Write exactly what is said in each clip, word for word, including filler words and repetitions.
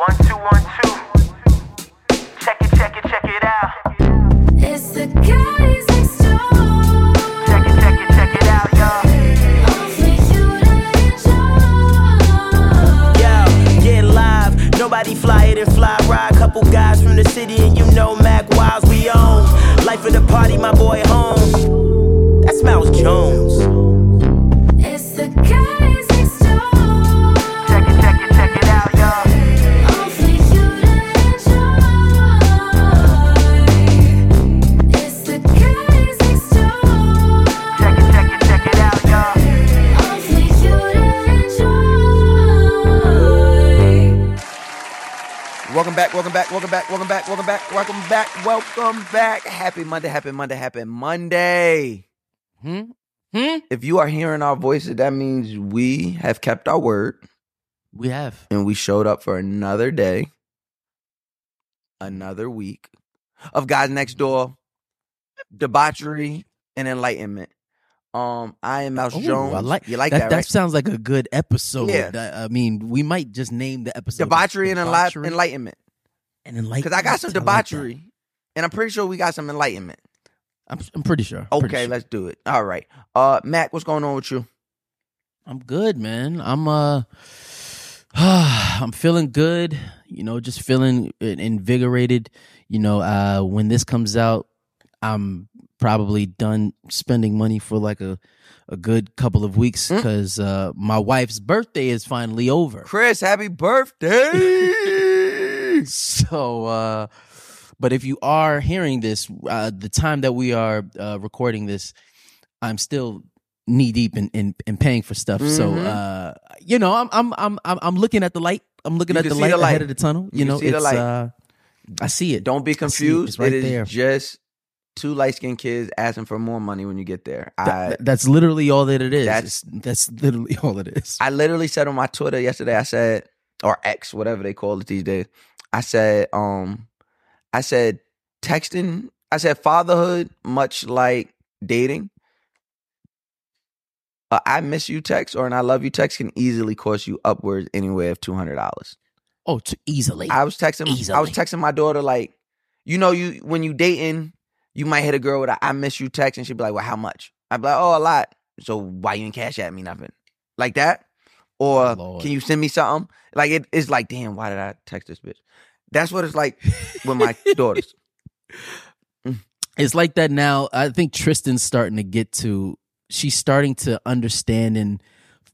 One, two, one, two. Check it, check it, check it out. It's the Guys Next Door. Check it, check it, check it out, y'all. Only you to enjoy. Yo, get live. Nobody fly it and fly ride. Couple guys from the city and you know Mac Wiles we own. Life of the party, my boy home. That's Miles Jones. It's the Guys Next Door. Check it, check it, check it out, y'all. Welcome back, welcome back, welcome back, welcome back, welcome back, welcome back, welcome back. Happy Monday, happy Monday, happy Monday. Hmm? Hmm? If you are hearing our voices, that means we have kept our word. We have. And we showed up for another day, another week of Guys Next Door, debauchery, and enlightenment. Um, I am Mouse Ooh, Jones. I like, you like that, that, that right? Sounds like a good episode. Yeah. I mean, we might just name the episode Debauchery, debauchery. and Enlightenment. And Enlightenment. Because I got some debauchery, like, and I'm pretty sure we got some enlightenment. I'm I'm pretty sure. I'm okay, pretty sure. Let's do it. All right. Uh, Mac, what's going on with you? I'm good, man. I'm uh, I'm feeling good. You know, just feeling invigorated. You know, uh, when this comes out, I'm probably done spending money for like a, a good couple of weeks because mm. uh, my wife's birthday is finally over. Chris, happy birthday! so, uh, but if you are hearing this, uh, the time that we are uh, recording this, I'm still knee deep in, in, in paying for stuff. Mm-hmm. So, uh, you know, I'm I'm I'm I'm looking at the light. I'm looking you at the light, the light ahead of the tunnel. You, you know, see it's the light. Uh, I see it. Don't be confused. It. It's right it is there. Just two light-skinned kids asking for more money when you get there. I, that, that's literally all that it is. That's, that's literally all it is. I literally said on my Twitter yesterday, I said, or X, whatever they call it these days, I said, um, I said, texting, I said, fatherhood, much like dating, a I miss you text or an I love you text can easily cost you upwards anywhere of two hundred dollars. Oh, too easily. I was texting, easily. I was texting my daughter like, you know, you when you dating, you might hit a girl with a I miss you text and she'd be like, well, how much? I'd be like, oh, a lot. So why you ain't cash at me nothing? Like that? Or Lord. Can you send me something? Like it, it's like, damn, why did I text this bitch? That's what it's like with my daughters. It's like that now. I think Tristan's starting to get to, she's starting to understand and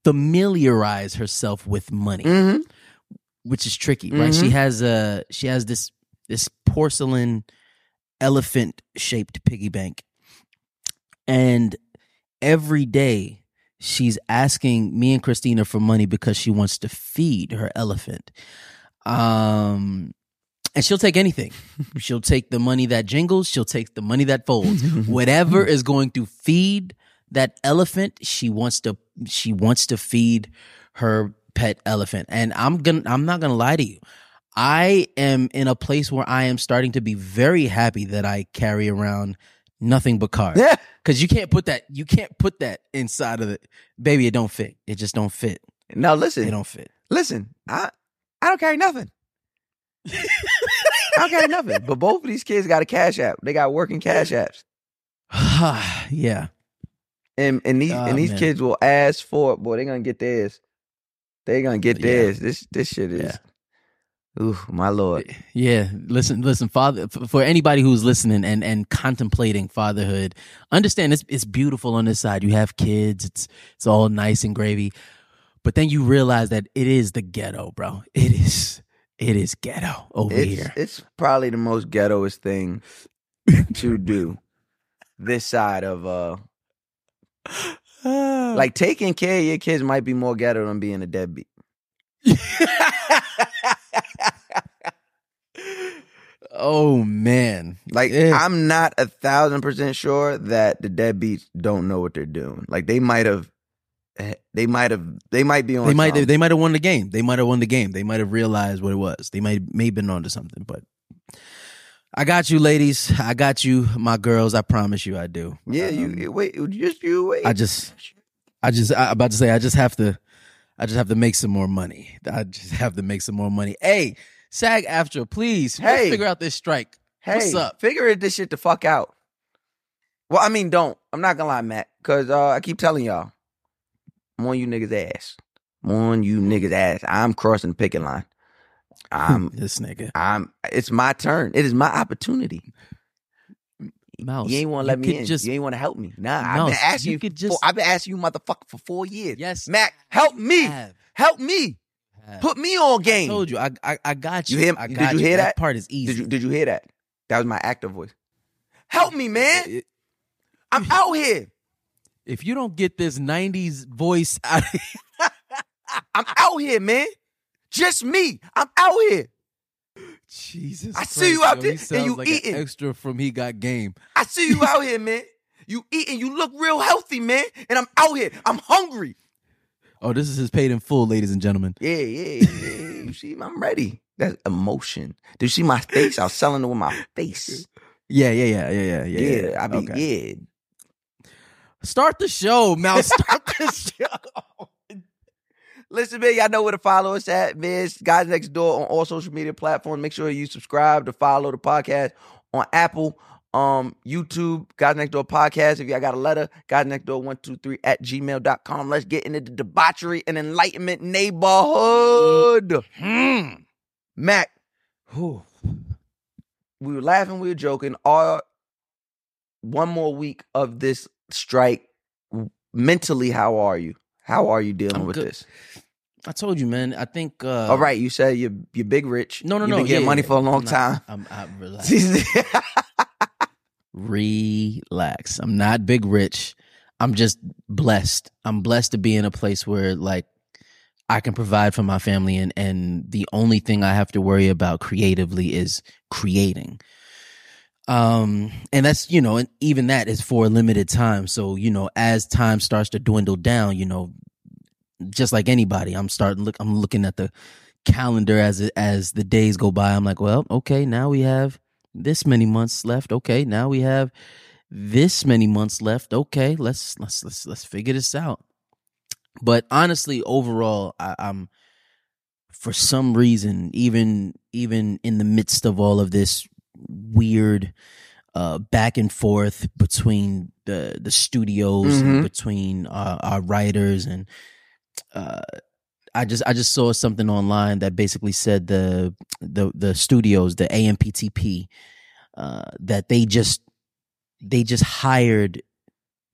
familiarize herself with money, mm-hmm. which is tricky, mm-hmm. right? She has a, she has this this porcelain elephant-shaped piggy bank, and every day she's asking me and Christina for money because she wants to feed her elephant, um and she'll take anything. She'll take the money that jingles, she'll take the money that folds, whatever is going to feed that elephant. She wants to she wants to feed her pet elephant. And i'm gonna i'm not gonna lie to you, I am in a place where I am starting to be very happy that I carry around nothing but cards. Yeah. Cause you can't put that, you can't put that inside of it. Baby, it don't fit. It just don't fit. No, listen. It don't fit. Listen, I I don't carry nothing. I don't carry nothing. But both of these kids got a Cash App. They got working Cash Apps. Yeah. And and these oh, and these man. kids will ask for it. Boy, they're gonna get theirs. They're gonna get theirs. Yeah. This this shit is yeah. Ooh, my Lord. Yeah. Listen, listen, father, for anybody who's listening and, and contemplating fatherhood, understand it's it's beautiful on this side. You have kids. It's it's all nice and gravy. But then you realize that it is the ghetto, bro. It is. It is ghetto over it's, here. It's probably the most ghettoest thing to do this side of, uh, like, taking care of your kids might be more ghetto than being a deadbeat. Oh, man. Like, yeah. I'm not a thousand percent sure that the deadbeats don't know what they're doing. Like, they might have, they might have, they might be on. They might, they, they might have won the game. They might have won the game. They might have realized what it was. They might may have been onto something, but I got you, ladies. I got you, my girls. I promise you I do. Yeah, um, you wait. Just you wait. I just, I just, I about to say, I just have to, I just have to make some more money. I just have to make some more money. Hey, SAG AFTRA, please, hey, let's figure out this strike. Hey, what's up? Figure this shit the fuck out. Well, I mean, don't. I'm not gonna lie, Matt, because uh, I keep telling y'all, I'm on you niggas' ass. I'm on you niggas' ass. I'm crossing the picket line. I'm this nigga. I'm. It's my turn. It is my opportunity. Mouse, you ain't want to let me in. Just, you ain't want to help me. Nah, Mouse, I've been asking you. you just, for, I've been asking you, motherfucker, for four years. Yes, Mac, help me. Have, help me. Have. Put me on game. I told you. I I, I got you. you hear, I got did you, you hear that? That part is easy. Did you, did you hear that? That was my actor voice. Help me, man. It, it, I'm out here. If you don't get this nineties voice out of here, I'm out here, man. Just me. I'm out here. Jesus I Christ, see you out yo, there and you like eating. Extra from He Got Game. I see you out here, man. You eating. You look real healthy, man. And I'm out here. I'm hungry. Oh, this is his paid in full, ladies and gentlemen. Yeah, yeah, yeah. You see, I'm ready. That's emotion. Do you see my face? I was selling it with my face. Yeah, yeah, yeah, yeah, yeah, yeah. Yeah, I mean, okay. yeah. Start the show, Mouse. Start the show. Listen, man, y'all know where to follow us at, man. Guys Next Door on all social media platforms. Make sure you subscribe to follow the podcast on Apple, um, YouTube, Guys Next Door Podcast. If y'all got a letter, guys next door one two three at gmail dot com. Let's get into the debauchery and enlightenment neighborhood. Mm-hmm. Mac, whew. We were laughing, we were joking. Our, one more week of this strike. Mentally, how are you? How are you dealing I'm with good. this? I told you, man. I think. Uh, All right, you said you're, you're big rich. No, no, no. You've been getting yeah, money yeah, for a long I'm not, time. I'm, I'm relaxed. Relax. I'm not big rich. I'm just blessed. I'm blessed to be in a place where, like, I can provide for my family, and, and the only thing I have to worry about creatively is creating. Um, and that's, you know, and even that is for a limited time. So, you know, as time starts to dwindle down, you know, just like anybody, I'm starting look, I'm looking at the calendar as, it, as the days go by. I'm like, well, okay, now we have this many months left. Okay. Now we have this many months left. Okay. Let's, let's, let's, let's figure this out. But honestly, overall, I, I'm, for some reason, even, even in the midst of all of this weird uh, back and forth between the the studios, mm-hmm. and between uh, our writers, and uh, I just I just saw something online that basically said the the the studios, the A M P T P, uh, that they just they just hired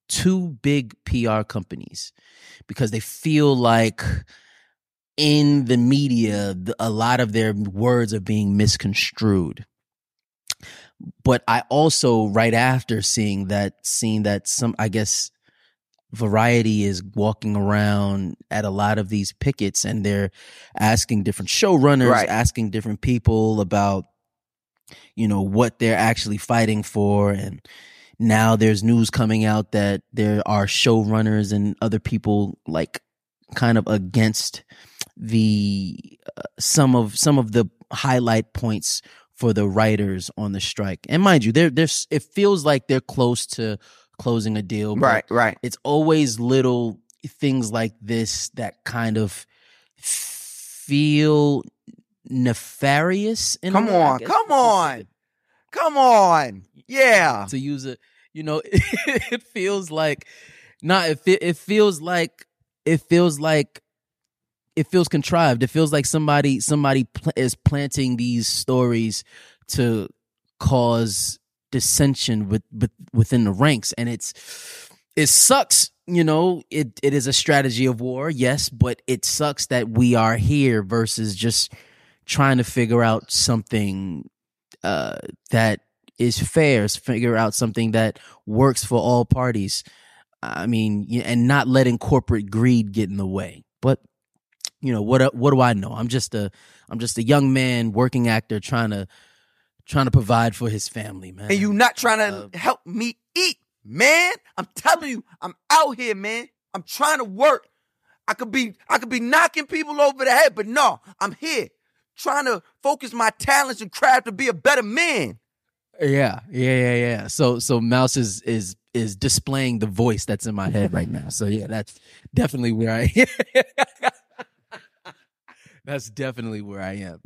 two big P R companies because they feel like in the media a lot of their words are being misconstrued. But I also, right after seeing that, seeing that some, I guess, Variety is walking around at a lot of these pickets, and they're asking different showrunners, right. asking different people about, you know, what they're actually fighting for. And now there's news coming out that there are showrunners and other people like kind of against the uh, some of some of the highlight points for the writers on the strike. And mind you, they're, they're, it feels like they're close to closing a deal. Right, right. It's always little things like this that kind of feel nefarious. In come on, come on, come on. Yeah. To use a, you know, it feels like, not, it, it feels like, it feels like it feels contrived. It feels like somebody somebody pl- is planting these stories to cause dissension with, with within the ranks, and it's it sucks. You know, it it is a strategy of war, yes, but it sucks that we are here versus just trying to figure out something uh, that is fair, figure out something that works for all parties. I mean, and not letting corporate greed get in the way. But you know, what what do I know? I'm just a I'm just a young man, working actor, trying to trying to provide for his family, man. And you not trying to uh, help me eat, man. I'm telling you, I'm out here, man. I'm trying to work. I could be I could be knocking people over the head, but no, I'm here trying to focus my talents and craft to be a better man. Yeah, yeah, yeah, yeah. So so Mouse is is is displaying the voice that's in my head right now. So yeah, that's definitely where I am. That's definitely where I am.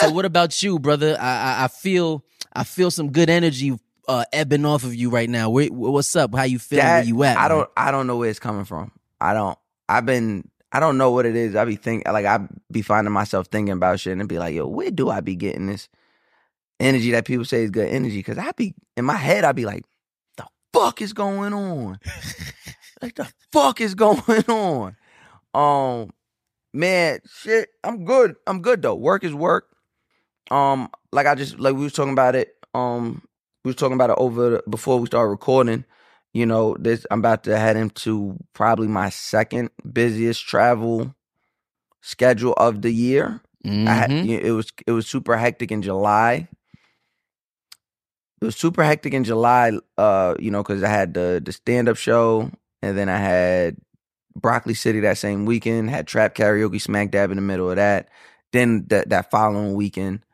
So what about you, brother? I, I, I feel I feel some good energy uh, ebbing off of you right now. Where, what's up? How you feeling? That, where you at? I don't man? I don't know where it's coming from. I don't. I've been. I don't know what it is. I be think like I be finding myself thinking about shit and be like, yo, where do I be getting this energy that people say is good energy? Because I be in my head, I be like, the fuck is going on? Like the fuck is going on? Um. Man, shit, I'm good. I'm good though. Work is work. Um, like I just like we was talking about it. Um, we was talking about it over the, before we started recording. You know, this I'm about to head into probably my second busiest travel schedule of the year. Mm-hmm. I had, you know, it was it was super hectic in July. It was super hectic in July. Uh, you know, because I had the the stand up show, and then I had Broccoli City that same weekend, had Trap Karaoke smack dab in the middle of that. Then that that following weekend.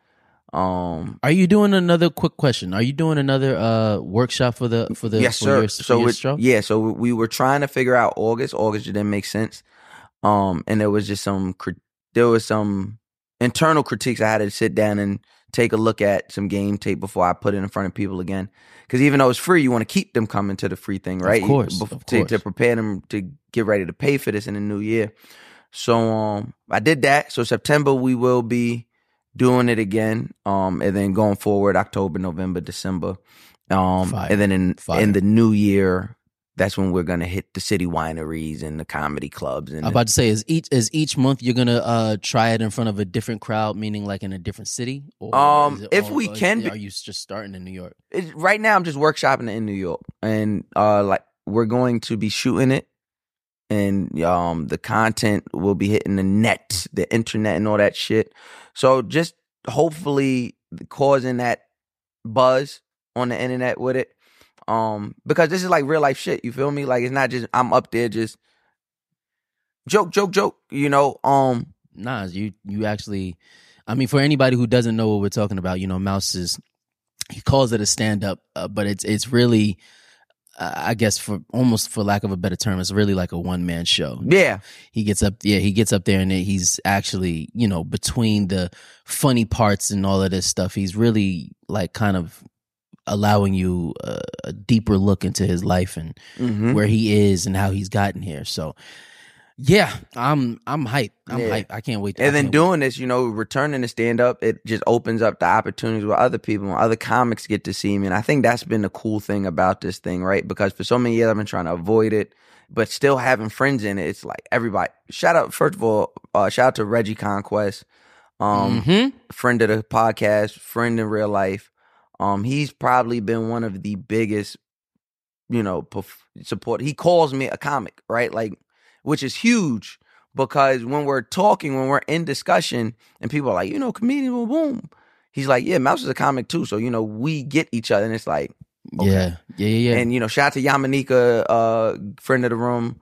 Um, Are you doing another quick question? Are you doing another uh, workshop for the for the yes, for sir. Your, so for your it, show? Yeah, so we were trying to figure out August. August didn't make sense. Um, and there was just some there was some internal critiques I had to sit down and take a look at some game tape before I put it in front of people again. Because even though it's free, you want to keep them coming to the free thing, right? Of course, Bef- of course. To, to prepare them to get ready to pay for this in the new year. So um, I did that. So September, we will be doing it again. Um, and then going forward, October, November, December. Um, and then in, in the new year, that's when we're going to hit the city wineries and the comedy clubs. And I'm about to say, is each is each month you're going to uh, try it in front of a different crowd, meaning like in a different city? Or um, it, if or, we or can. Is, be, are you just starting in New York? It's, right now, I'm just workshopping it in New York. And uh, like we're going to be shooting it. And um, the content will be hitting the net, the internet and all that shit. So just hopefully causing that buzz on the internet with it. Um, because this is like real life shit, you feel me? Like it's not just I'm up there just joke, joke, joke, you know. Um Nah, you you actually I mean, for anybody who doesn't know what we're talking about, you know, Mouse is he calls it a stand up, uh, but it's it's really uh, I guess for almost for lack of a better term, it's really like a one man show. Yeah. He gets up yeah, he gets up there and he's actually, you know, between the funny parts and all of this stuff, he's really like kind of allowing you a, a deeper look into his life and mm-hmm. where he is and how he's gotten here. So, yeah, I'm I'm hyped. I'm yeah. hyped. I can't wait. To, and then doing wait. this, you know, returning to stand up, it just opens up the opportunities where other people, and other comics get to see me. And I think that's been the cool thing about this thing, right? Because for so many years I've been trying to avoid it, but still having friends in it. It's like everybody. Shout out first of all, uh, shout out to Reggie Conquest, um, mm-hmm. friend of the podcast, friend in real life. Um, he's probably been one of the biggest, you know, perf- support. He calls me a comic, right? Like, which is huge because when we're talking, when we're in discussion and people are like, you know, comedian, boom, boom. He's like, yeah, Mouse is a comic too. So, you know, we get each other and it's like, okay. yeah, yeah, yeah. And, you know, shout out to Yamanika, uh, friend of the room.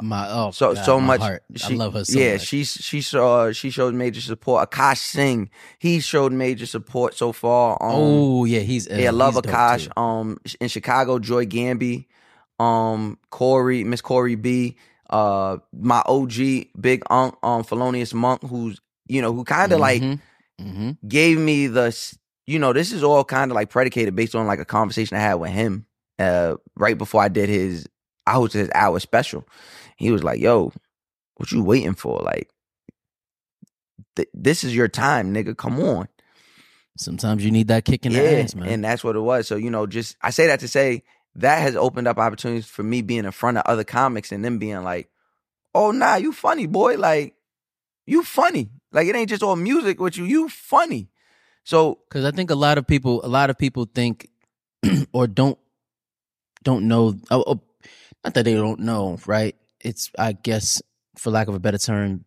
My, oh, so, God, so my much. Heart. She, I love her so yeah, much. Yeah, she, she, saw, she showed major support. Akash Singh, he showed major support so far. Um, oh, yeah, he's. Yeah, love he's Akash. Um, in Chicago, Joy Gamby, um, Corey, Miss Corey B, uh, my O G, Big Unc, um, felonious monk, who's, you know, who kind of mm-hmm. like mm-hmm. gave me the, you know, this is all kind of like predicated based on like a conversation I had with him uh, right before I did his. I hosted his hour special. He was like, yo, What you waiting for? Like, th- this is your time, nigga. Come on. Sometimes you need that kick in yeah, the ass, man. And that's what it was. So, you know, just I say that to say that has opened up opportunities for me being in front of other comics and them being like, oh, nah, you funny, boy. Like, you funny. Like, it ain't just all music with you. You funny. So, because I think a lot of people, a lot of people think or don't, don't know. Oh, oh, not that they don't know, right? It's, I guess, for lack of a better term,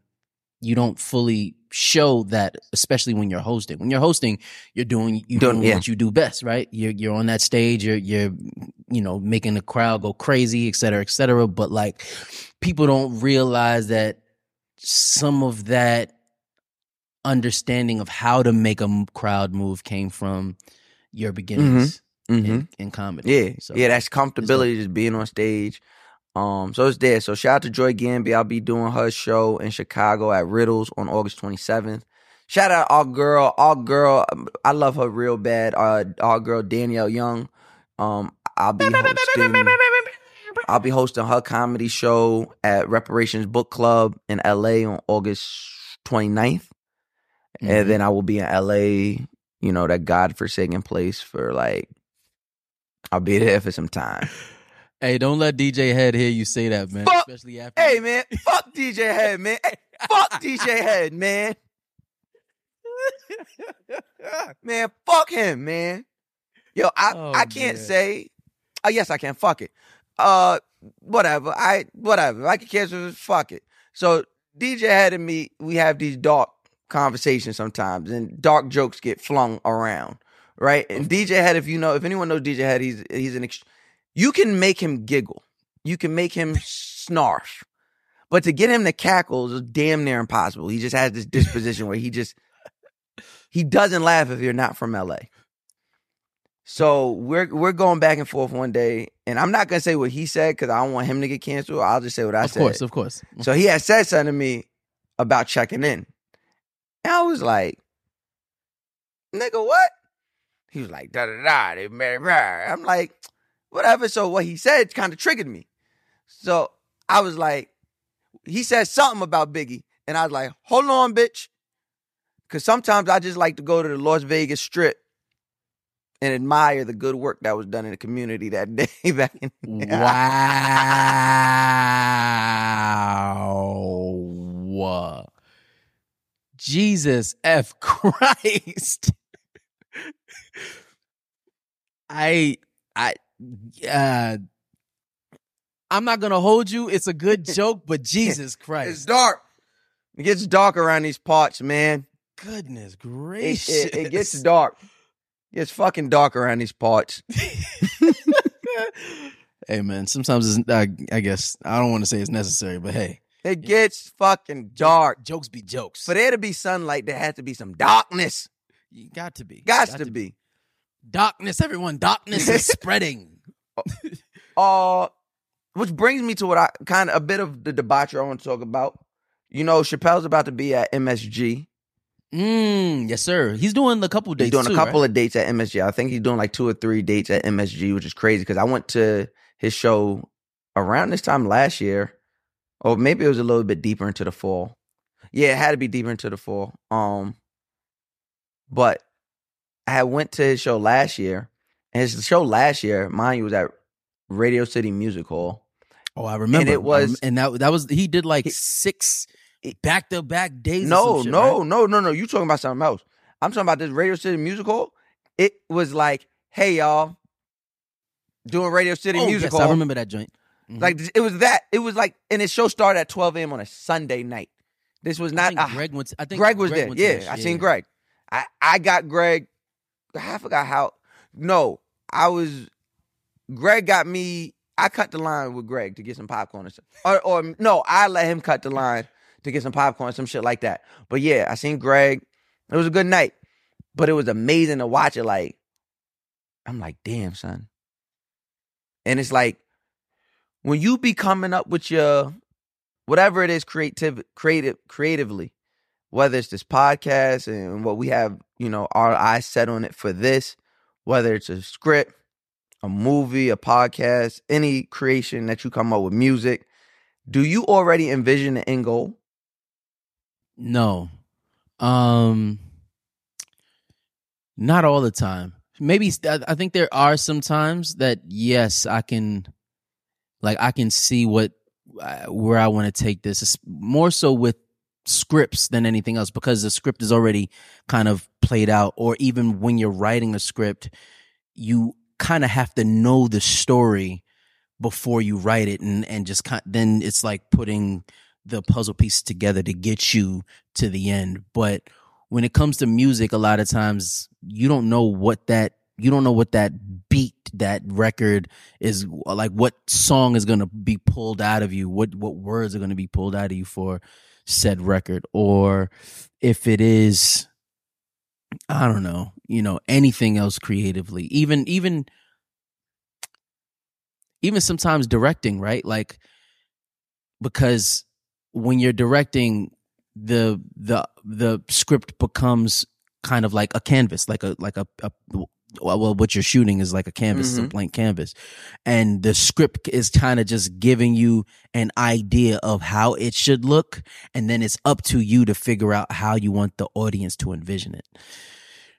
you don't fully show that, especially when you're hosting. When you're hosting, you're doing you doing yeah. what you do best, right? You're you're on that stage. You're you're you know making the crowd go crazy, et cetera, et cetera. But like, people don't realize that some of that understanding of how to make a crowd move came from your beginnings mm-hmm. Mm-hmm. In, in comedy. Yeah, so, yeah, that's comfortability, just being on stage. Um, so it's there. So shout out to Joy Gamby. I'll be doing her show in Chicago at Riddles on August twenty-seventh. Shout out our girl, our girl. I love her real bad. Uh, our girl Danielle Young. Um, I'll be hosting, I'll be hosting her comedy show at Reparations Book Club in L A on August twenty-ninth, mm-hmm. and then I will be in L A. You know, that godforsaken place for like. I'll be there for some time. Hey, don't let D J Head hear you say that, man. Fuck, especially after. Hey, man, fuck D J Head, man. Hey, fuck D J Head, man. Man, fuck him, man. Yo, I, oh, I can't man. say. Oh, yes, I can. Fuck it. Uh, whatever. I whatever. I can cancel. Fuck it. So D J Head and me, we have these dark conversations sometimes, and dark jokes get flung around, right? And D J Head, if you know, if anyone knows D J Head, he's he's an. Ext- You can make him giggle. You can make him snarf. But to get him to cackle is damn near impossible. He just has this disposition where he just, he doesn't laugh if you're not from L A. So we're we're going back and forth one day. And I'm not going to say what he said because I don't want him to get canceled. I'll just say what I of said. Of course, of course. So he had said something to me about checking in. And I was like, nigga, what? He was like, da-da-da. I'm like... Whatever. So what he said kind of triggered me. So I was like, he said something about Biggie. And I was like, hold on, bitch. Because sometimes I just like to go to the Las Vegas Strip and admire the good work that was done in the community that day. Back in wow. Jesus F. Christ. I, I, Uh, I'm not gonna hold you. It's a good joke, but Jesus Christ, it's dark. It gets dark around these parts, man. Goodness gracious, it, it, it gets dark. It gets fucking dark around these parts. Hey, man. Sometimes it's, I, I guess I don't want to say it's necessary, but hey, it gets fucking dark. Jokes be jokes. For there to be sunlight, there has to be some darkness. You got to be. Got, got to, to be. be. Darkness, everyone. Darkness is spreading. Uh, which brings me to what I kind of a bit of the debauchery I want to talk about. You know, Chappelle's about to be at M S G. Mm, yes, sir. He's doing a couple dates. He's doing too, a couple right? of dates at M S G. I think he's doing like two or three dates at M S G, which is crazy because I went to his show around this time last year, or maybe it was a little bit deeper into the fall. Yeah, it had to be deeper into the fall. Um, but. I had went to his show last year, and his show last year, mind you, was at Radio City Music Hall. Oh, I remember. And it was, and that that was he did like he, six back to back days. No, or some shit, no, right? no, no, no. You talking about something else? I'm talking about this Radio City Music Hall. It was like, hey y'all, doing Radio City oh, Music yes, Hall. I remember that joint. Mm-hmm. Like it was that. It was like, and his show started at twelve a.m. on a Sunday night. This was not. I think uh, Greg went. To, I think Greg was Greg there. Went yeah, yeah, I seen Greg. I, I got Greg. I forgot how. No, I was. Greg got me. I cut the line with Greg to get some popcorn and stuff. Or, or no, I let him cut the line to get some popcorn, some shit like that. But yeah, I seen Greg. It was a good night, but it was amazing to watch it. Like, I'm like, damn, son. And it's like when you be coming up with your whatever it is, creative, creative, creatively. Whether it's this podcast and what we have, you know, our eyes set on it for this, whether it's a script, a movie, a podcast, any creation that you come up with, music, do you already envision the end goal? No. Um, not all the time. Maybe I think there are some times that, yes, I can, like, I can see what, where I want to take this. It's more so with scripts than anything else, because the script is already kind of played out, or even when you're writing a script, you kind of have to know the story before you write it, and and just kind, then it's like putting the puzzle pieces together to get you to the end. But when it comes to music, a lot of times you don't know what that you don't know what that beat, that record is, like what song is going to be pulled out of you, what what words are going to be pulled out of you for said record, or if it is, I don't know, you know, anything else creatively, even even even sometimes directing, right? Like, because when you're directing, the the the script becomes kind of like a canvas, like a like a, a well, what you're shooting is like a canvas, mm-hmm. a blank canvas, and the script is kind of just giving you an idea of how it should look, and then it's up to you to figure out how you want the audience to envision it.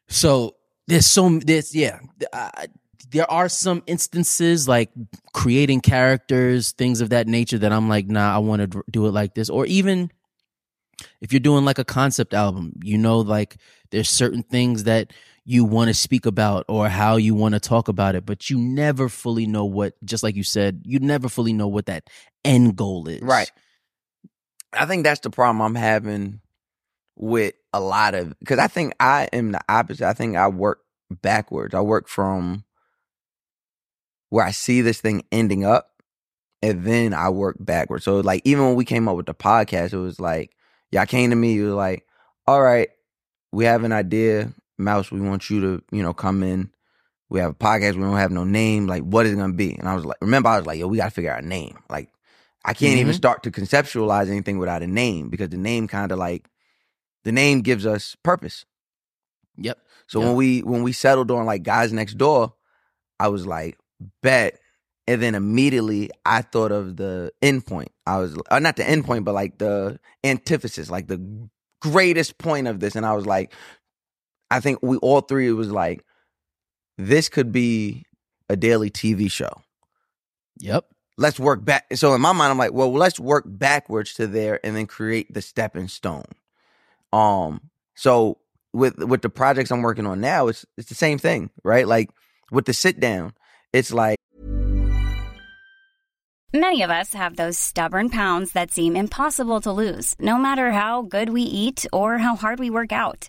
So there's so there's yeah, I, there are some instances like creating characters, things of that nature, that I'm like, nah, I want to do it like this, or even if you're doing like a concept album, you know, like there's certain things that you want to speak about or how you want to talk about it, but you never fully know what, just like you said, you never fully know what that end goal is. Right. I think that's the problem I'm having with a lot of, because I think I am the opposite. I think I work backwards. I work from where I see this thing ending up, and then I work backwards. So like, even when we came up with the podcast, it was like, y'all came to me, you were like, all right, we have an idea, Mouse, we want you to, you know, come in. We have a podcast, we don't have no name. Like, what is it going to be? And I was like, remember, I was like, yo, we got to figure out a name. Like, I can't mm-hmm. even start to conceptualize anything without a name, because the name kind of like, the name gives us purpose. Yep. So yep. when we when we settled on like Guys Next Door, I was like, bet. And then immediately I thought of the end point. I was, or not the end point, but like the antithesis, like the greatest point of this. And I was like, I think we all three, it was like, this could be a daily T V show. Yep. Let's work back. So in my mind, I'm like, well, let's work backwards to there and then create the stepping stone. Um. So with with the projects I'm working on now, it's it's the same thing, right? Like with the sit down, it's like, many of us have those stubborn pounds that seem impossible to lose, no matter how good we eat or how hard we work out.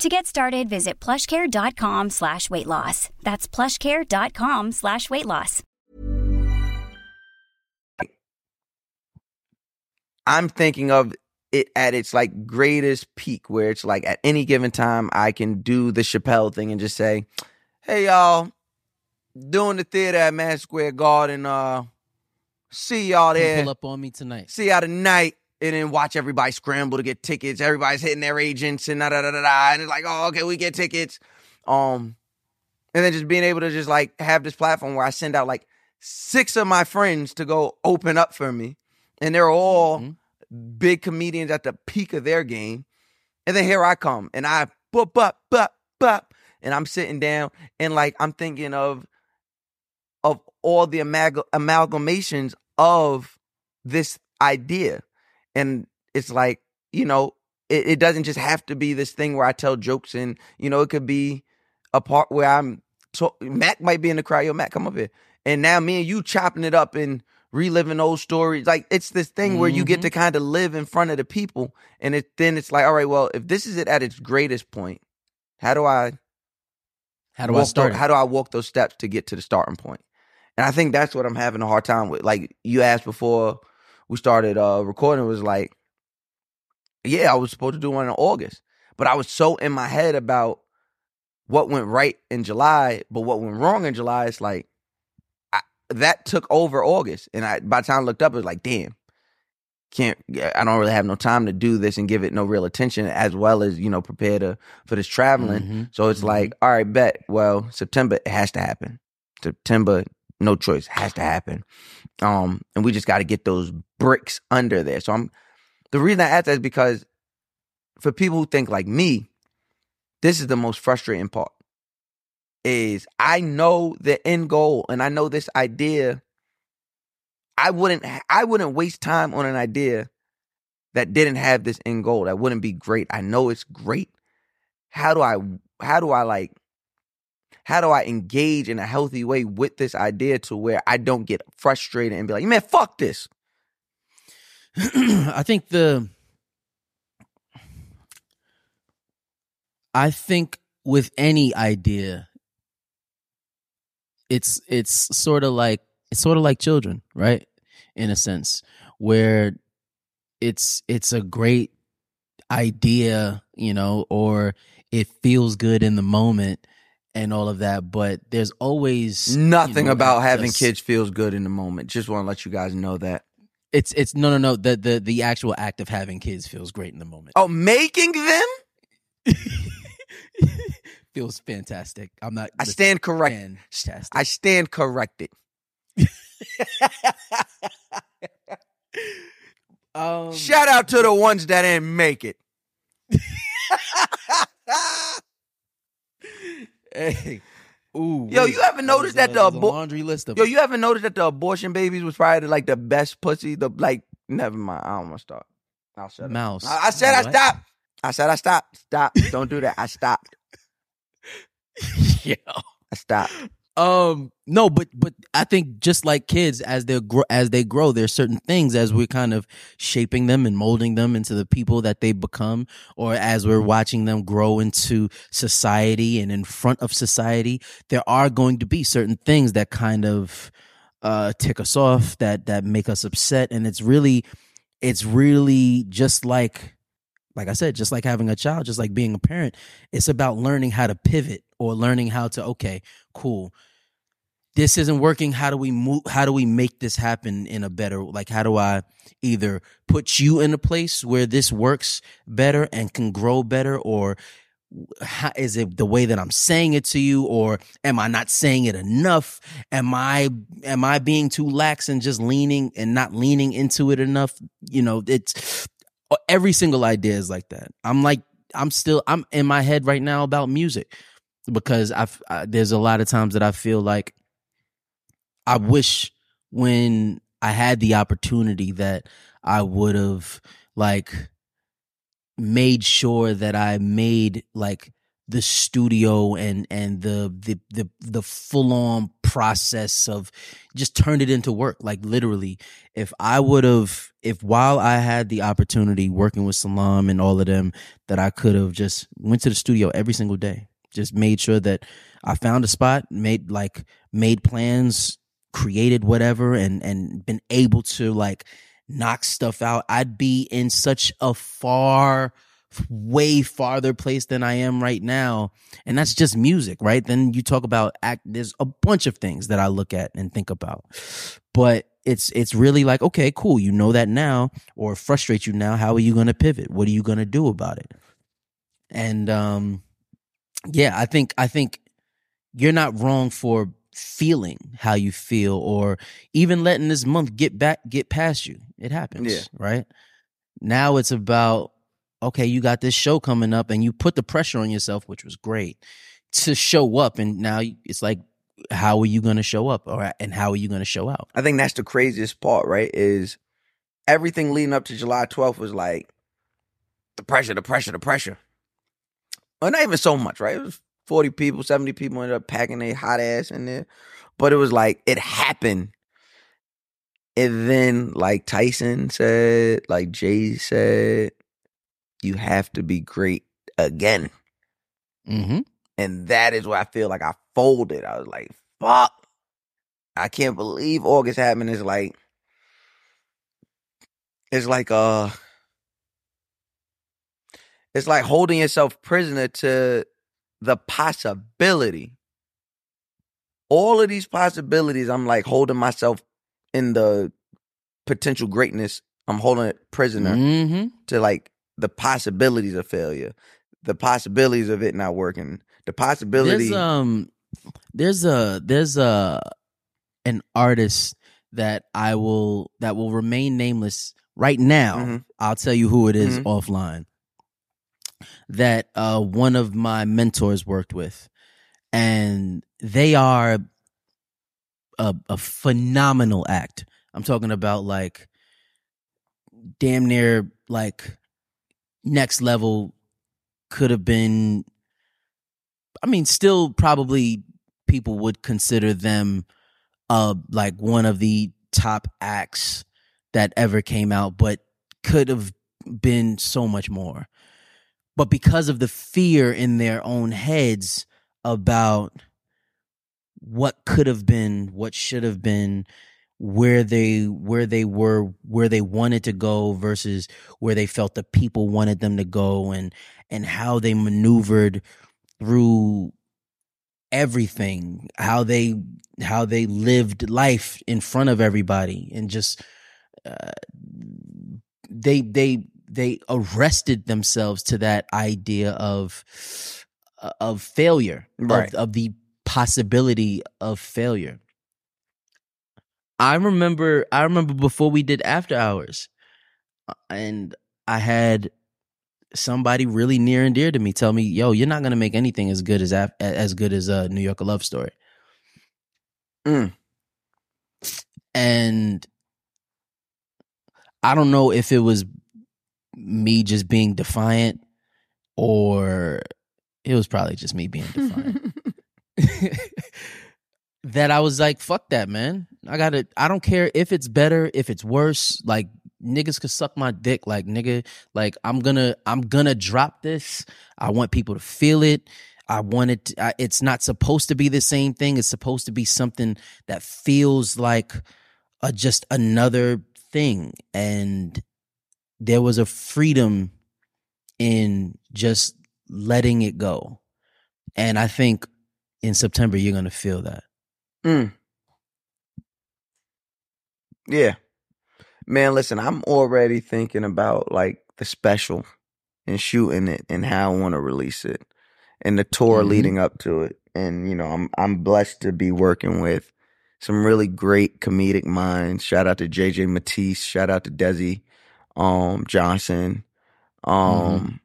To get started, visit plushcare.com slash weight loss. That's plushcare.com slash weight loss. I'm thinking of it at its like greatest peak, where it's like at any given time I can do the Chappelle thing and just say, hey, y'all, doing the theater at Madison Square Garden. Uh, see y'all there. Pull up on me tonight. See y'all tonight. And then watch everybody scramble to get tickets. Everybody's hitting their agents and da da da da da. And it's like, oh, okay, we get tickets. Um, and then just being able to just like have this platform where I send out like six of my friends to go open up for me, and they're all mm-hmm. big comedians at the peak of their game. And then here I come, and I bup bup bup bup, and I'm sitting down, and like I'm thinking of of all the amalg- amalgamations of this idea. And it's like, you know, it, it doesn't just have to be this thing where I tell jokes, and, you know, it could be a part where I'm, so Mac might be in the crowd, yo, Mac, come up here. And now me and you chopping it up and reliving old stories. Like, it's this thing mm-hmm. where you get to kind of live in front of the people. And it, then it's like, all right, well, if this is it at its greatest point, how do I... How do I start? Through, how do I walk those steps to get to the starting point? And I think that's what I'm having a hard time with. Like, you asked before we started uh, recording, it was like, yeah, I was supposed to do one in August. But I was so in my head about what went right in July, but what went wrong in July, it's like, I, that took over August. And I, by the time I looked up, it was like, damn, can't, I don't really have no time to do this and give it no real attention, as well as, you know, prepare to for this traveling. Mm-hmm. So it's mm-hmm. like, all right, bet. Well, September, it has to happen. September, no choice, has to happen. Um, and we just got to get those bricks under there. So I'm, the reason I ask that is because for people who think like me, this is the most frustrating part, is I know the end goal and I know this idea. I wouldn't, I wouldn't waste time on an idea that didn't have this end goal. That wouldn't be great. I know it's great. How do I, how do I like, how do I engage in a healthy way with this idea to where I don't get frustrated and be like, man, fuck this? I think the, I think with any idea, it's, it's sort of like, it's sort of like children, right? In a sense, where it's, it's a great idea, you know, or it feels good in the moment and all of that, but there's always nothing, you know, about having just, kids feels good in the moment. Just want to let you guys know that. It's, it's no, no, no. The, the, the actual act of having kids feels great in the moment. Oh, making them feels fantastic. I'm not, I stand correct. Fantastic. I stand corrected. um, Shout out to the ones that didn't make it. Hey, ooh, yo, wait, you haven't noticed that, that, that the abor- laundry list of yo, you haven't noticed that the abortion babies was probably like the best pussy. The like, never mind. I don't want to start. I'll shut Mouse. Up. I, I said what? I stopped. I said I stopped. Stop. Don't do that. I stopped. Yo, I stopped. Um, no, but, but I think just like kids, as they grow, as they grow, there's certain things as we're kind of shaping them and molding them into the people that they become, or as we're watching them grow into society and in front of society, there are going to be certain things that kind of, uh, tick us off, that, that make us upset. And it's really, it's really just like, like I said, just like having a child, just like being a parent, it's about learning how to pivot or learning how to, okay, cool, this isn't working. How do we move? How do we make this happen in a better, like, how do I either put you in a place where this works better and can grow better? Or how, is it the way that I'm saying it to you? Or am I not saying it enough? Am I, am I being too lax and just leaning and not leaning into it enough? You know, it's every single idea is like that. I'm like, I'm still, I'm in my head right now about music because I've, I, there's a lot of times that I feel like, I wish when I had the opportunity that I would have like made sure that I made like the studio and, and the, the, the, the full on process of just turned it into work. Like literally, if I would have, if while I had the opportunity working with Salam and all of them, that I could have just went to the studio every single day, just made sure that I found a spot, made like made plans, created whatever, and and been able to like knock stuff out, I'd be in such a far, way farther place than I am right now. And that's just music, right? Then you talk about act. There's a bunch of things that I look at and think about, but it's it's really like, okay, cool, you know that now, or frustrate you now. How are you going to pivot? What are you going to do about it? And um. Yeah, I think I think you're not wrong for feeling how you feel, or even letting this month get back get past you. It happens, yeah. Right? Now it's about, okay, you got this show coming up, and you put the pressure on yourself, which was great, to show up. And now it's like, how are you going to show up, or and how are you going to show out? I think that's the craziest part, right? Is everything leading up to July twelfth was like the pressure, the pressure, the pressure. Well, not even so much, right? It was forty people, seventy people ended up packing their hot ass in there. But it was like, it happened. And then, like Tyson said, like Jay said, you have to be great again. Mm-hmm. And that is where I feel like I folded. I was like, fuck. I can't believe August happened. It's like, it's like, uh, it's like holding yourself prisoner to the possibility. All of these possibilities, I'm like holding myself in the potential greatness. I'm holding it prisoner mm-hmm. to like the possibilities of failure, the possibilities of it not working, the possibility. There's, um, there's a there's a an artist that I will that will remain nameless right now. Mm-hmm. I'll tell you who it is mm-hmm. offline. That uh, one of my mentors worked with, and they are a, a phenomenal act. I'm talking about like damn near like next level. Could have been, I mean, still probably people would consider them uh, like one of the top acts that ever came out, but could have been so much more. But because of the fear in their own heads about what could have been, what should have been, where they where they were, where they wanted to go versus where they felt the people wanted them to go, and and how they maneuvered through everything, how they how they lived life in front of everybody, and just uh, they they. They arrested themselves to that idea of of failure, right. of, of the possibility of failure. I remember, I remember before we did After Hours, and I had somebody really near and dear to me tell me, "Yo, you're not gonna make anything as good as as good as uh, New York: A Love Story." Mm. And I don't know if it was me just being defiant, or it was probably just me being defiant. That I was like, fuck that, man. I gotta, I don't care if it's better, if it's worse. Like, niggas could suck my dick. Like, nigga, like, I'm gonna, I'm gonna drop this. I want people to feel it. I want it, to, I, it's not supposed to be the same thing. It's supposed to be something that feels like a, just another thing. And there was a freedom in just letting it go. And I think in September, you're going to feel that. Mm. Yeah. Man, listen, I'm already thinking about like the special and shooting it and how I want to release it and the tour mm-hmm. leading up to it. And, you know, I'm I'm blessed to be working with some really great comedic minds. Shout out to J J Matisse. Shout out to Desi. Um, Johnson, um,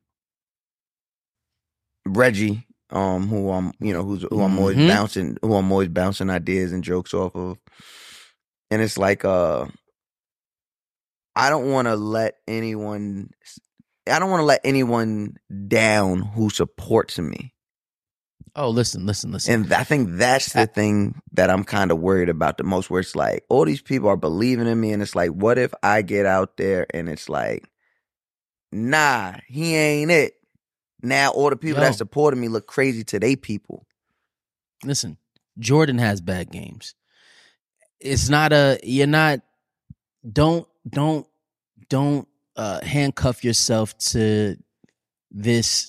mm-hmm. Reggie, um, who I'm, you know, who's who mm-hmm. I'm always bouncing, who I'm always bouncing ideas and jokes off of, and it's like, uh, I don't want to let anyone, I don't want to let anyone down who supports me. Oh, listen, listen, listen. And I think that's the thing that I'm kind of worried about the most, where it's like, all these people are believing in me, and it's like, what if I get out there and it's like, nah, he ain't it. Now all the people Yo. that supported me look crazy to they people. Listen, Jordan has bad games. It's not a, you're not, don't, don't, don't uh, handcuff yourself to this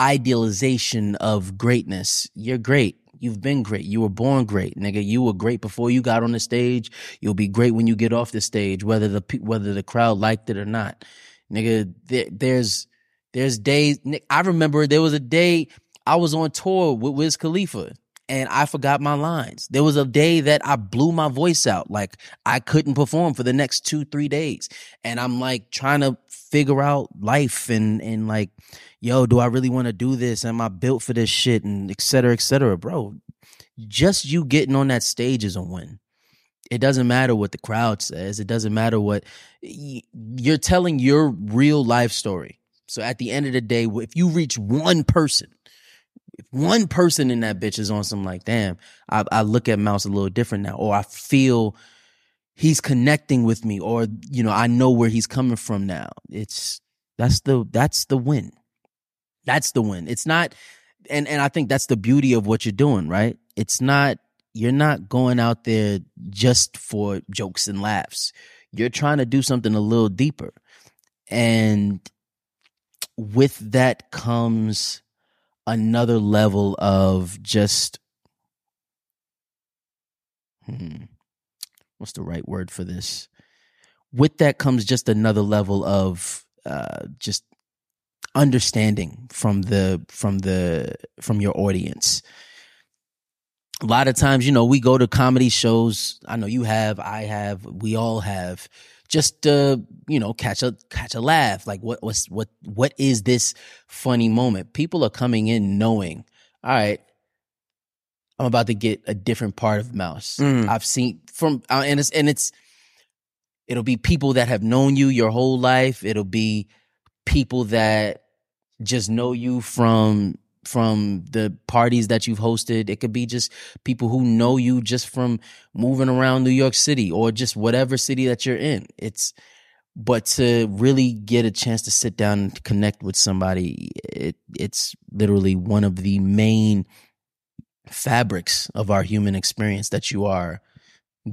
idealization of greatness. You're great. You've been great. You were born great, nigga. You were great before you got on the stage. You'll be great when you get off the stage, whether the whether the crowd liked it or not, nigga. There, there's there's days. I remember there was a day I was on tour with Wiz Khalifa and I forgot my lines. There was a day that I blew my voice out, like I couldn't perform for the next two three days, and I'm like trying to figure out life and and like, yo, do I really want to do this? Am I built for this shit? And et cetera, et cetera. Bro, just you getting on that stage is a win. It doesn't matter what the crowd says. It doesn't matter what you're telling your real life story. So at the end of the day, if you reach one person, if one person in that bitch is on some like, damn, I, I look at Mouse a little different now, or I feel he's connecting with me, or, you know, I know where he's coming from now. It's, that's the, that's the win. That's the win. It's not, and, and I think that's the beauty of what you're doing, right? It's not, you're not going out there just for jokes and laughs. You're trying to do something a little deeper. And with that comes another level of just, hmm, what's the right word for this? With that comes just another level of uh, just understanding from the from the from your audience. A lot of times, you know, we go to comedy shows. I know you have, I have, we all have, just to, you know, catch a catch a laugh. Like, what what's what what is this funny moment? People are coming in knowing, all right, I'm about to get a different part of Mouse. Mm. I've seen from uh, and it's and it's it'll be people that have known you your whole life. It'll be people that just know you from from the parties that you've hosted. It could be just people who know you just from moving around New York City or just whatever city that you're in. It's, but to really get a chance to sit down and connect with somebody, it, it's literally one of the main fabrics of our human experience that you are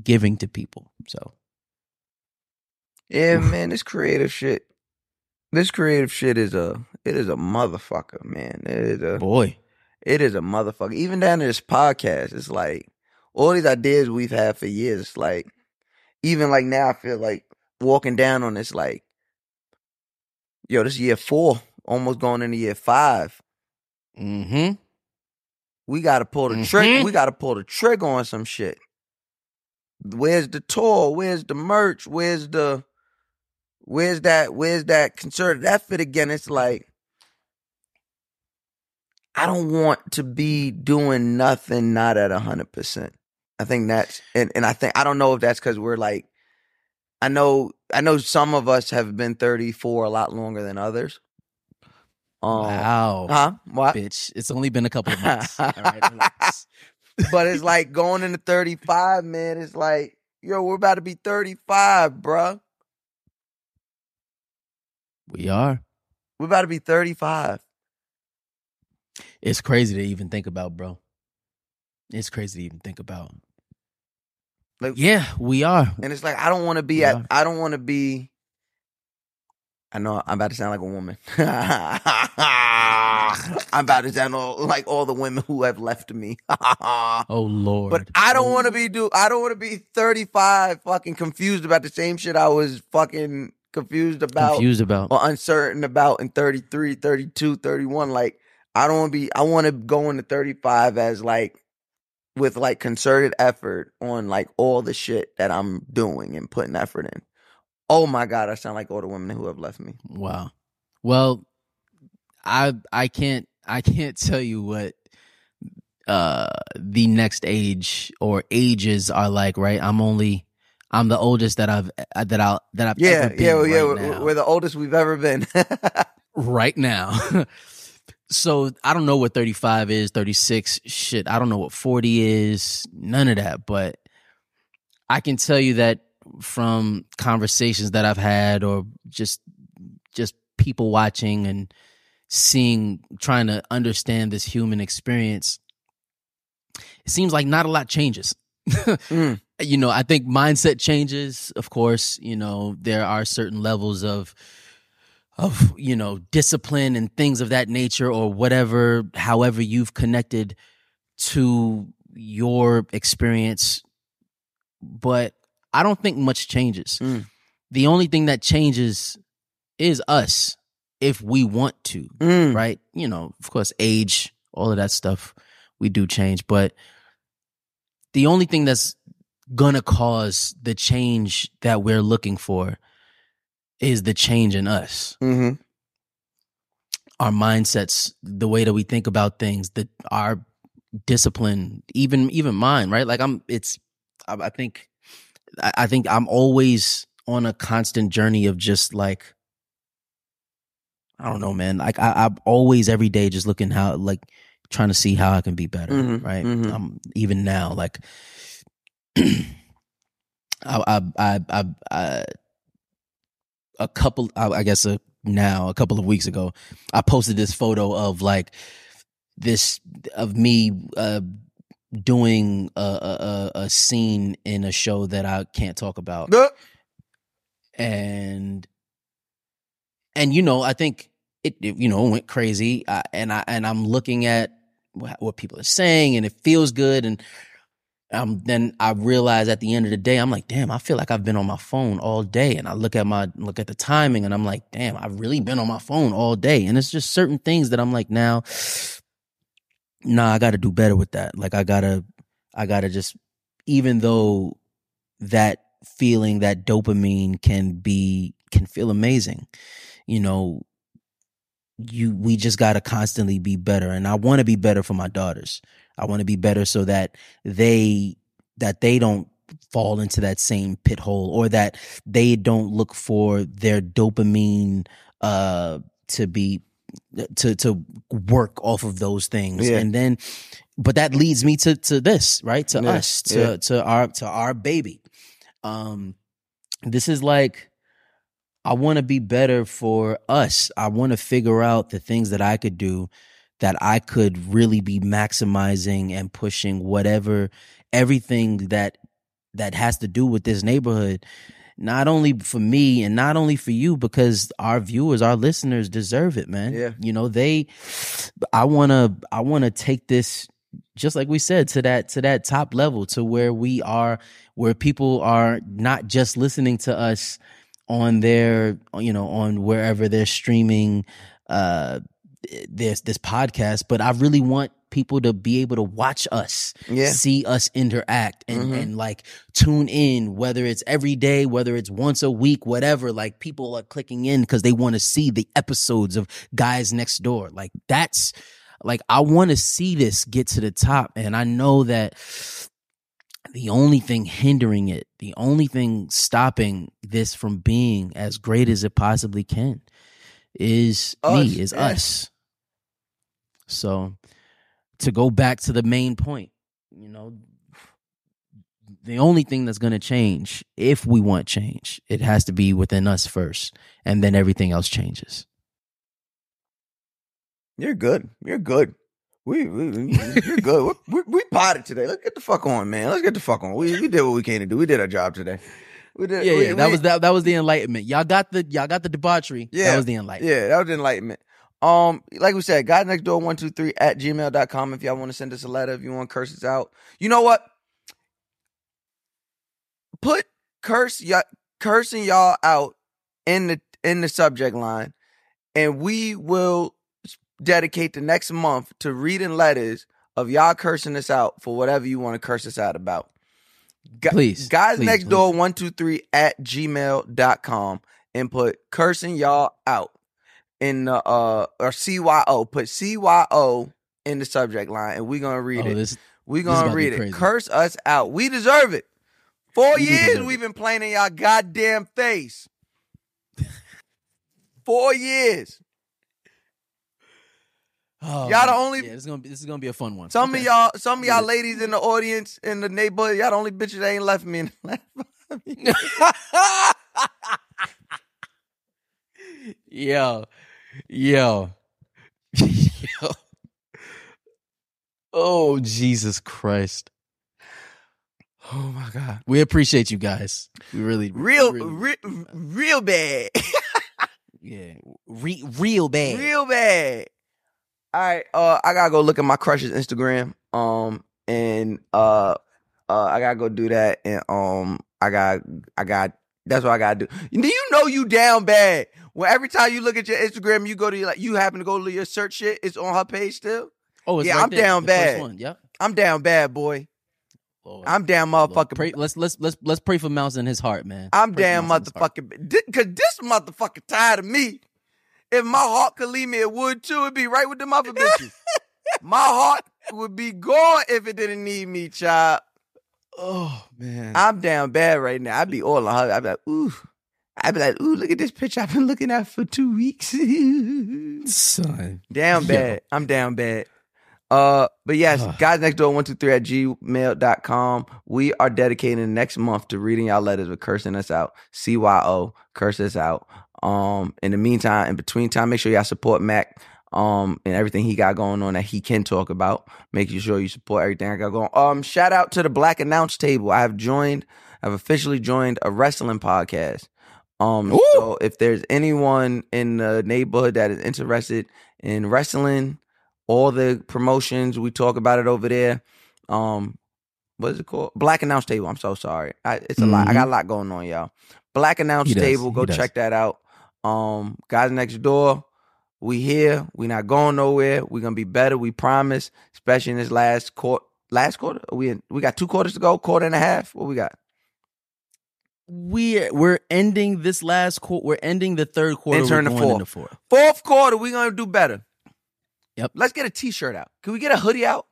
giving to people. So. Yeah, man, this creative shit. This creative shit is a, it is a motherfucker, man. It is a, Boy. It is a motherfucker. Even down to this podcast, it's like, all these ideas we've had for years, it's like, even like now I feel like walking down on this, like, yo, this is year four, almost going into year five. Mm-hmm. We got to pull the mm-hmm. trigger. We got to pull the trigger on some shit. Where's the tour? Where's the merch? Where's the... Where's that? Where's that concerted effort again? It's like, I don't want to be doing nothing not at one hundred percent. I think that's, and, and I think, I don't know if that's because we're like, I know, I know some of us have been thirty-four a lot longer than others. Um, wow. Huh? What? Bitch, it's only been a couple of months. All right, relax. But it's like going into thirty-five, man. It's like, yo, we're about to be thirty-five, bruh. We are. We're about to be thirty-five. It's crazy to even think about, bro. It's crazy to even think about. Like, yeah, we are. And it's like, I don't want to be, at, I don't want to be, I know I'm about to sound like a woman. I'm about to sound all, like all the women who have left me. Oh, Lord. But I don't oh. want to be, do, I don't want to be thirty-five fucking confused about the same shit I was fucking confused about, confused about or uncertain about in thirty-three, thirty-two, thirty-one. Like, I don't want to be, I want to go into thirty-five as like, with like concerted effort on like all the shit that I'm doing and putting effort in. Oh my God, I sound like all the women who have left me. Wow. Well, I I can't I can't tell you what uh the next age or ages are like, right? I'm only I'm the oldest that I've that I'll that I've yeah, ever been. Yeah, yeah, right yeah. Now. We're the oldest we've ever been. Right now. So I don't know what thirty-five is, thirty-six, shit. I don't know what forty is, none of that. But I can tell you that from conversations that I've had or just just people watching and seeing, trying to understand this human experience, it seems like not a lot changes. Mm. You know, I think mindset changes, of course. You know, there are certain levels of, of you know, discipline and things of that nature or whatever, however you've connected to your experience. But I don't think much changes. Mm. The only thing that changes is us, if we want to, mm. right? You know, of course, age, all of that stuff, we do change. But the only thing that's gonna cause the change that we're looking for is the change in us. Mm-hmm. Our mindsets, the way that we think about things, that our discipline, even even mine, right? Like I'm, it's, I, I think, I, I think I'm always on a constant journey of just like, I don't know, man. Like I, I'm always every day just looking how like trying to see how I can be better, mm-hmm, right? Mm-hmm. Um, even now, like I, I, I, I, I, a couple, I, I guess, a, now a couple of weeks ago, I posted this photo of like this of me uh, doing a, a, a scene in a show that I can't talk about, uh. and and you know, I think it, it you know went crazy, I, and I and I'm looking at what, what people are saying, and it feels good, and um then I realize at the end of the day, I'm like, damn, I feel like I've been on my phone all day. And I look at my look at the timing and I'm like, damn, I've really been on my phone all day. And it's just certain things that I'm like, now, nah, I gotta do better with that. Like I gotta I gotta just, even though that feeling, that dopamine can be can feel amazing, you know, you we just gotta constantly be better. And I wanna be better for my daughters. I want to be better so that they that they don't fall into that same pit hole, or that they don't look for their dopamine uh, to be to to work off of those things. Yeah. And then, but that leads me to to this, right? To yeah. us, to yeah. to our to our baby. Um, this is like, I want to be better for us. I want to figure out the things that I could do, that I could really be maximizing and pushing whatever, everything that that has to do with this neighborhood, not only for me and not only for you, because our viewers, our listeners deserve it, man. Yeah. You know, they, I wanna, I wanna take this, just like we said, to that, to that top level, to where we are, where people are not just listening to us on their, you know, on wherever they're streaming, uh, This this podcast, but I really want people to be able to watch us, yeah. see us interact, and, mm-hmm. and like tune in, whether it's every day, whether it's once a week, whatever. Like people are clicking in because they want to see the episodes of Guys Next Door. Like that's like I want to see this get to the top, and I know that the only thing hindering it, the only thing stopping this from being as great as it possibly can, is us. me is yeah. us so to go back to the main point, you know, the only thing that's going to change, if we want change, it has to be within us first, and then everything else changes. You're good you're good we, we you're good we, we potted today. Let's get the fuck on, man. Let's get the fuck on. We, we did what we came to do. We did our job today. We did, yeah, we, yeah, that we, was that, that was the enlightenment. Y'all got the y'all got the debauchery. Yeah, that was the enlightenment. Yeah, that was the enlightenment. Um, like we said, Guys Next Door one two three at gmail dot com if y'all want to send us a letter, if you want curses out. You know what? Put curse y'all, cursing y'all out in the in the subject line, and we will dedicate the next month to reading letters of y'all cursing us out for whatever you want to curse us out about. Please, Guys please, Next please. Door one two three at gmail dot com, and put cursing y'all out in the uh or C Y O. Put C Y O in the subject line, and we're gonna read oh, it. This, we're gonna read it. Crazy. Curse us out. We deserve it. Four we years we've been playing in y'all goddamn face. Four years. Oh, y'all the only yeah, this is gonna be this is gonna be a fun one. Some okay. of y'all, some of y'all ladies in the audience in the neighborhood, y'all the only bitches that ain't left me in the last. yo, yo, yo! Oh Jesus Christ! Oh my God! We appreciate you guys. We really, real, really, re- re- real bad. yeah, re- real bad, real bad. All right, uh, I gotta go look at my crush's Instagram, um, and uh, uh, I gotta go do that, and um, I got, I got, that's what I gotta do. Do you know you down bad when every time you look at your Instagram, you go to your, like, you happen to go to your search shit, it's on her page still. Oh, it's yeah, right I'm there, down the bad. One, yeah, I'm down bad, boy. Lord, I'm down, motherfucking. Lord, pray, let's let's let's let's pray for Mouse and his heart, man. I'm pray damn motherfucking, because this motherfucker tired of me. If my heart could leave me, it would too. It'd be right with them other bitches. My heart would be gone if it didn't need me, child. Oh, man. I'm down bad right now. I'd be all on her. I'd be like, ooh. I'd be like, ooh, look at this picture I've been looking at for two weeks. Son. Down bad. Yo. I'm down bad. Uh, but yes, Guys Next Door one two three at gmail dot com. We are dedicating the next month to reading y'all letters with cursing us out. C Y O, curse us out. Um, in the meantime, in between time, make sure y'all support Mac um, and everything he got going on that he can talk about. Making sure you support everything I got going on. Um, shout out to the Black Announce Table. I have joined, I've officially joined a wrestling podcast. Um, Ooh. So if there's anyone in the neighborhood that is interested in wrestling, all the promotions, we talk about it over there. Um, what is it called? Black Announce Table. I'm so sorry. I, it's a mm-hmm. lot. I got a lot going on, y'all. Black Announce Table. Go check that out. Um, Guys Next Door. We here. We not going nowhere. We're gonna be better. We promise. Especially in this last quarter. Last quarter. Are we in, we got two quarters to go. Quarter and a half. What we got? We we're ending this last quarter. We're ending the third quarter. Then turn the fourth. Fourth. fourth quarter. We're gonna do better. Yep. Let's get a t-shirt out. Can we get a hoodie out?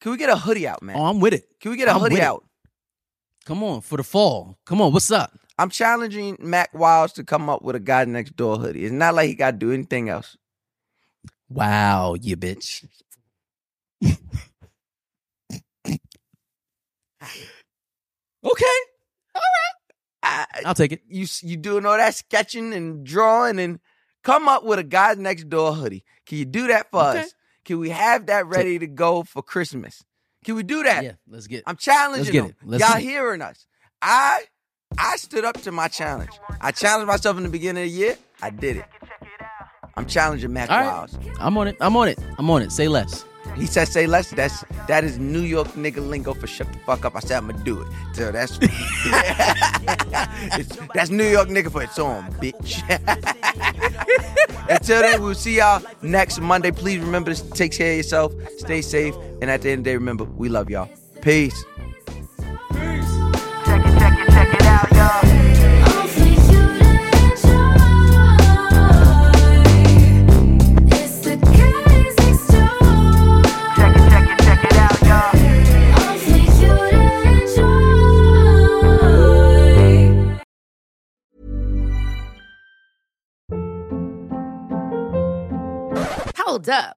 Can we get a hoodie out, man? Oh, I'm with it. Can we get a I'm hoodie out? Come on, for the fall. Come on, what's up? I'm challenging Mac Wiles to come up with a Guy Next Door hoodie. It's not like he got to do anything else. Wow, you bitch. Okay. All right. I, I'll take it. You, you doing all that sketching and drawing and... Come up with a Guys Next Door hoodie. Can you do that for okay. us? Can we have that ready to go for Christmas? Can we do that? Yeah, let's get it. I'm challenging let's get them. It. Let's Y'all see. Hearing us. I I stood up to my challenge. I challenged myself in the beginning of the year. I did it. I'm challenging Mac right. Wiles. I'm on it. I'm on it. I'm on it. Say less. He said say less. That's that is New York nigga lingo for shut the fuck up. I said I'm gonna do it. So that's it's, that's New York nigga for its own bitch. Until then, we'll see y'all next Monday. Please remember to take care of yourself, stay safe, and at the end of the day, remember, we love y'all. Peace. Peace. Check it, check it, check it out, y'all. Hold up.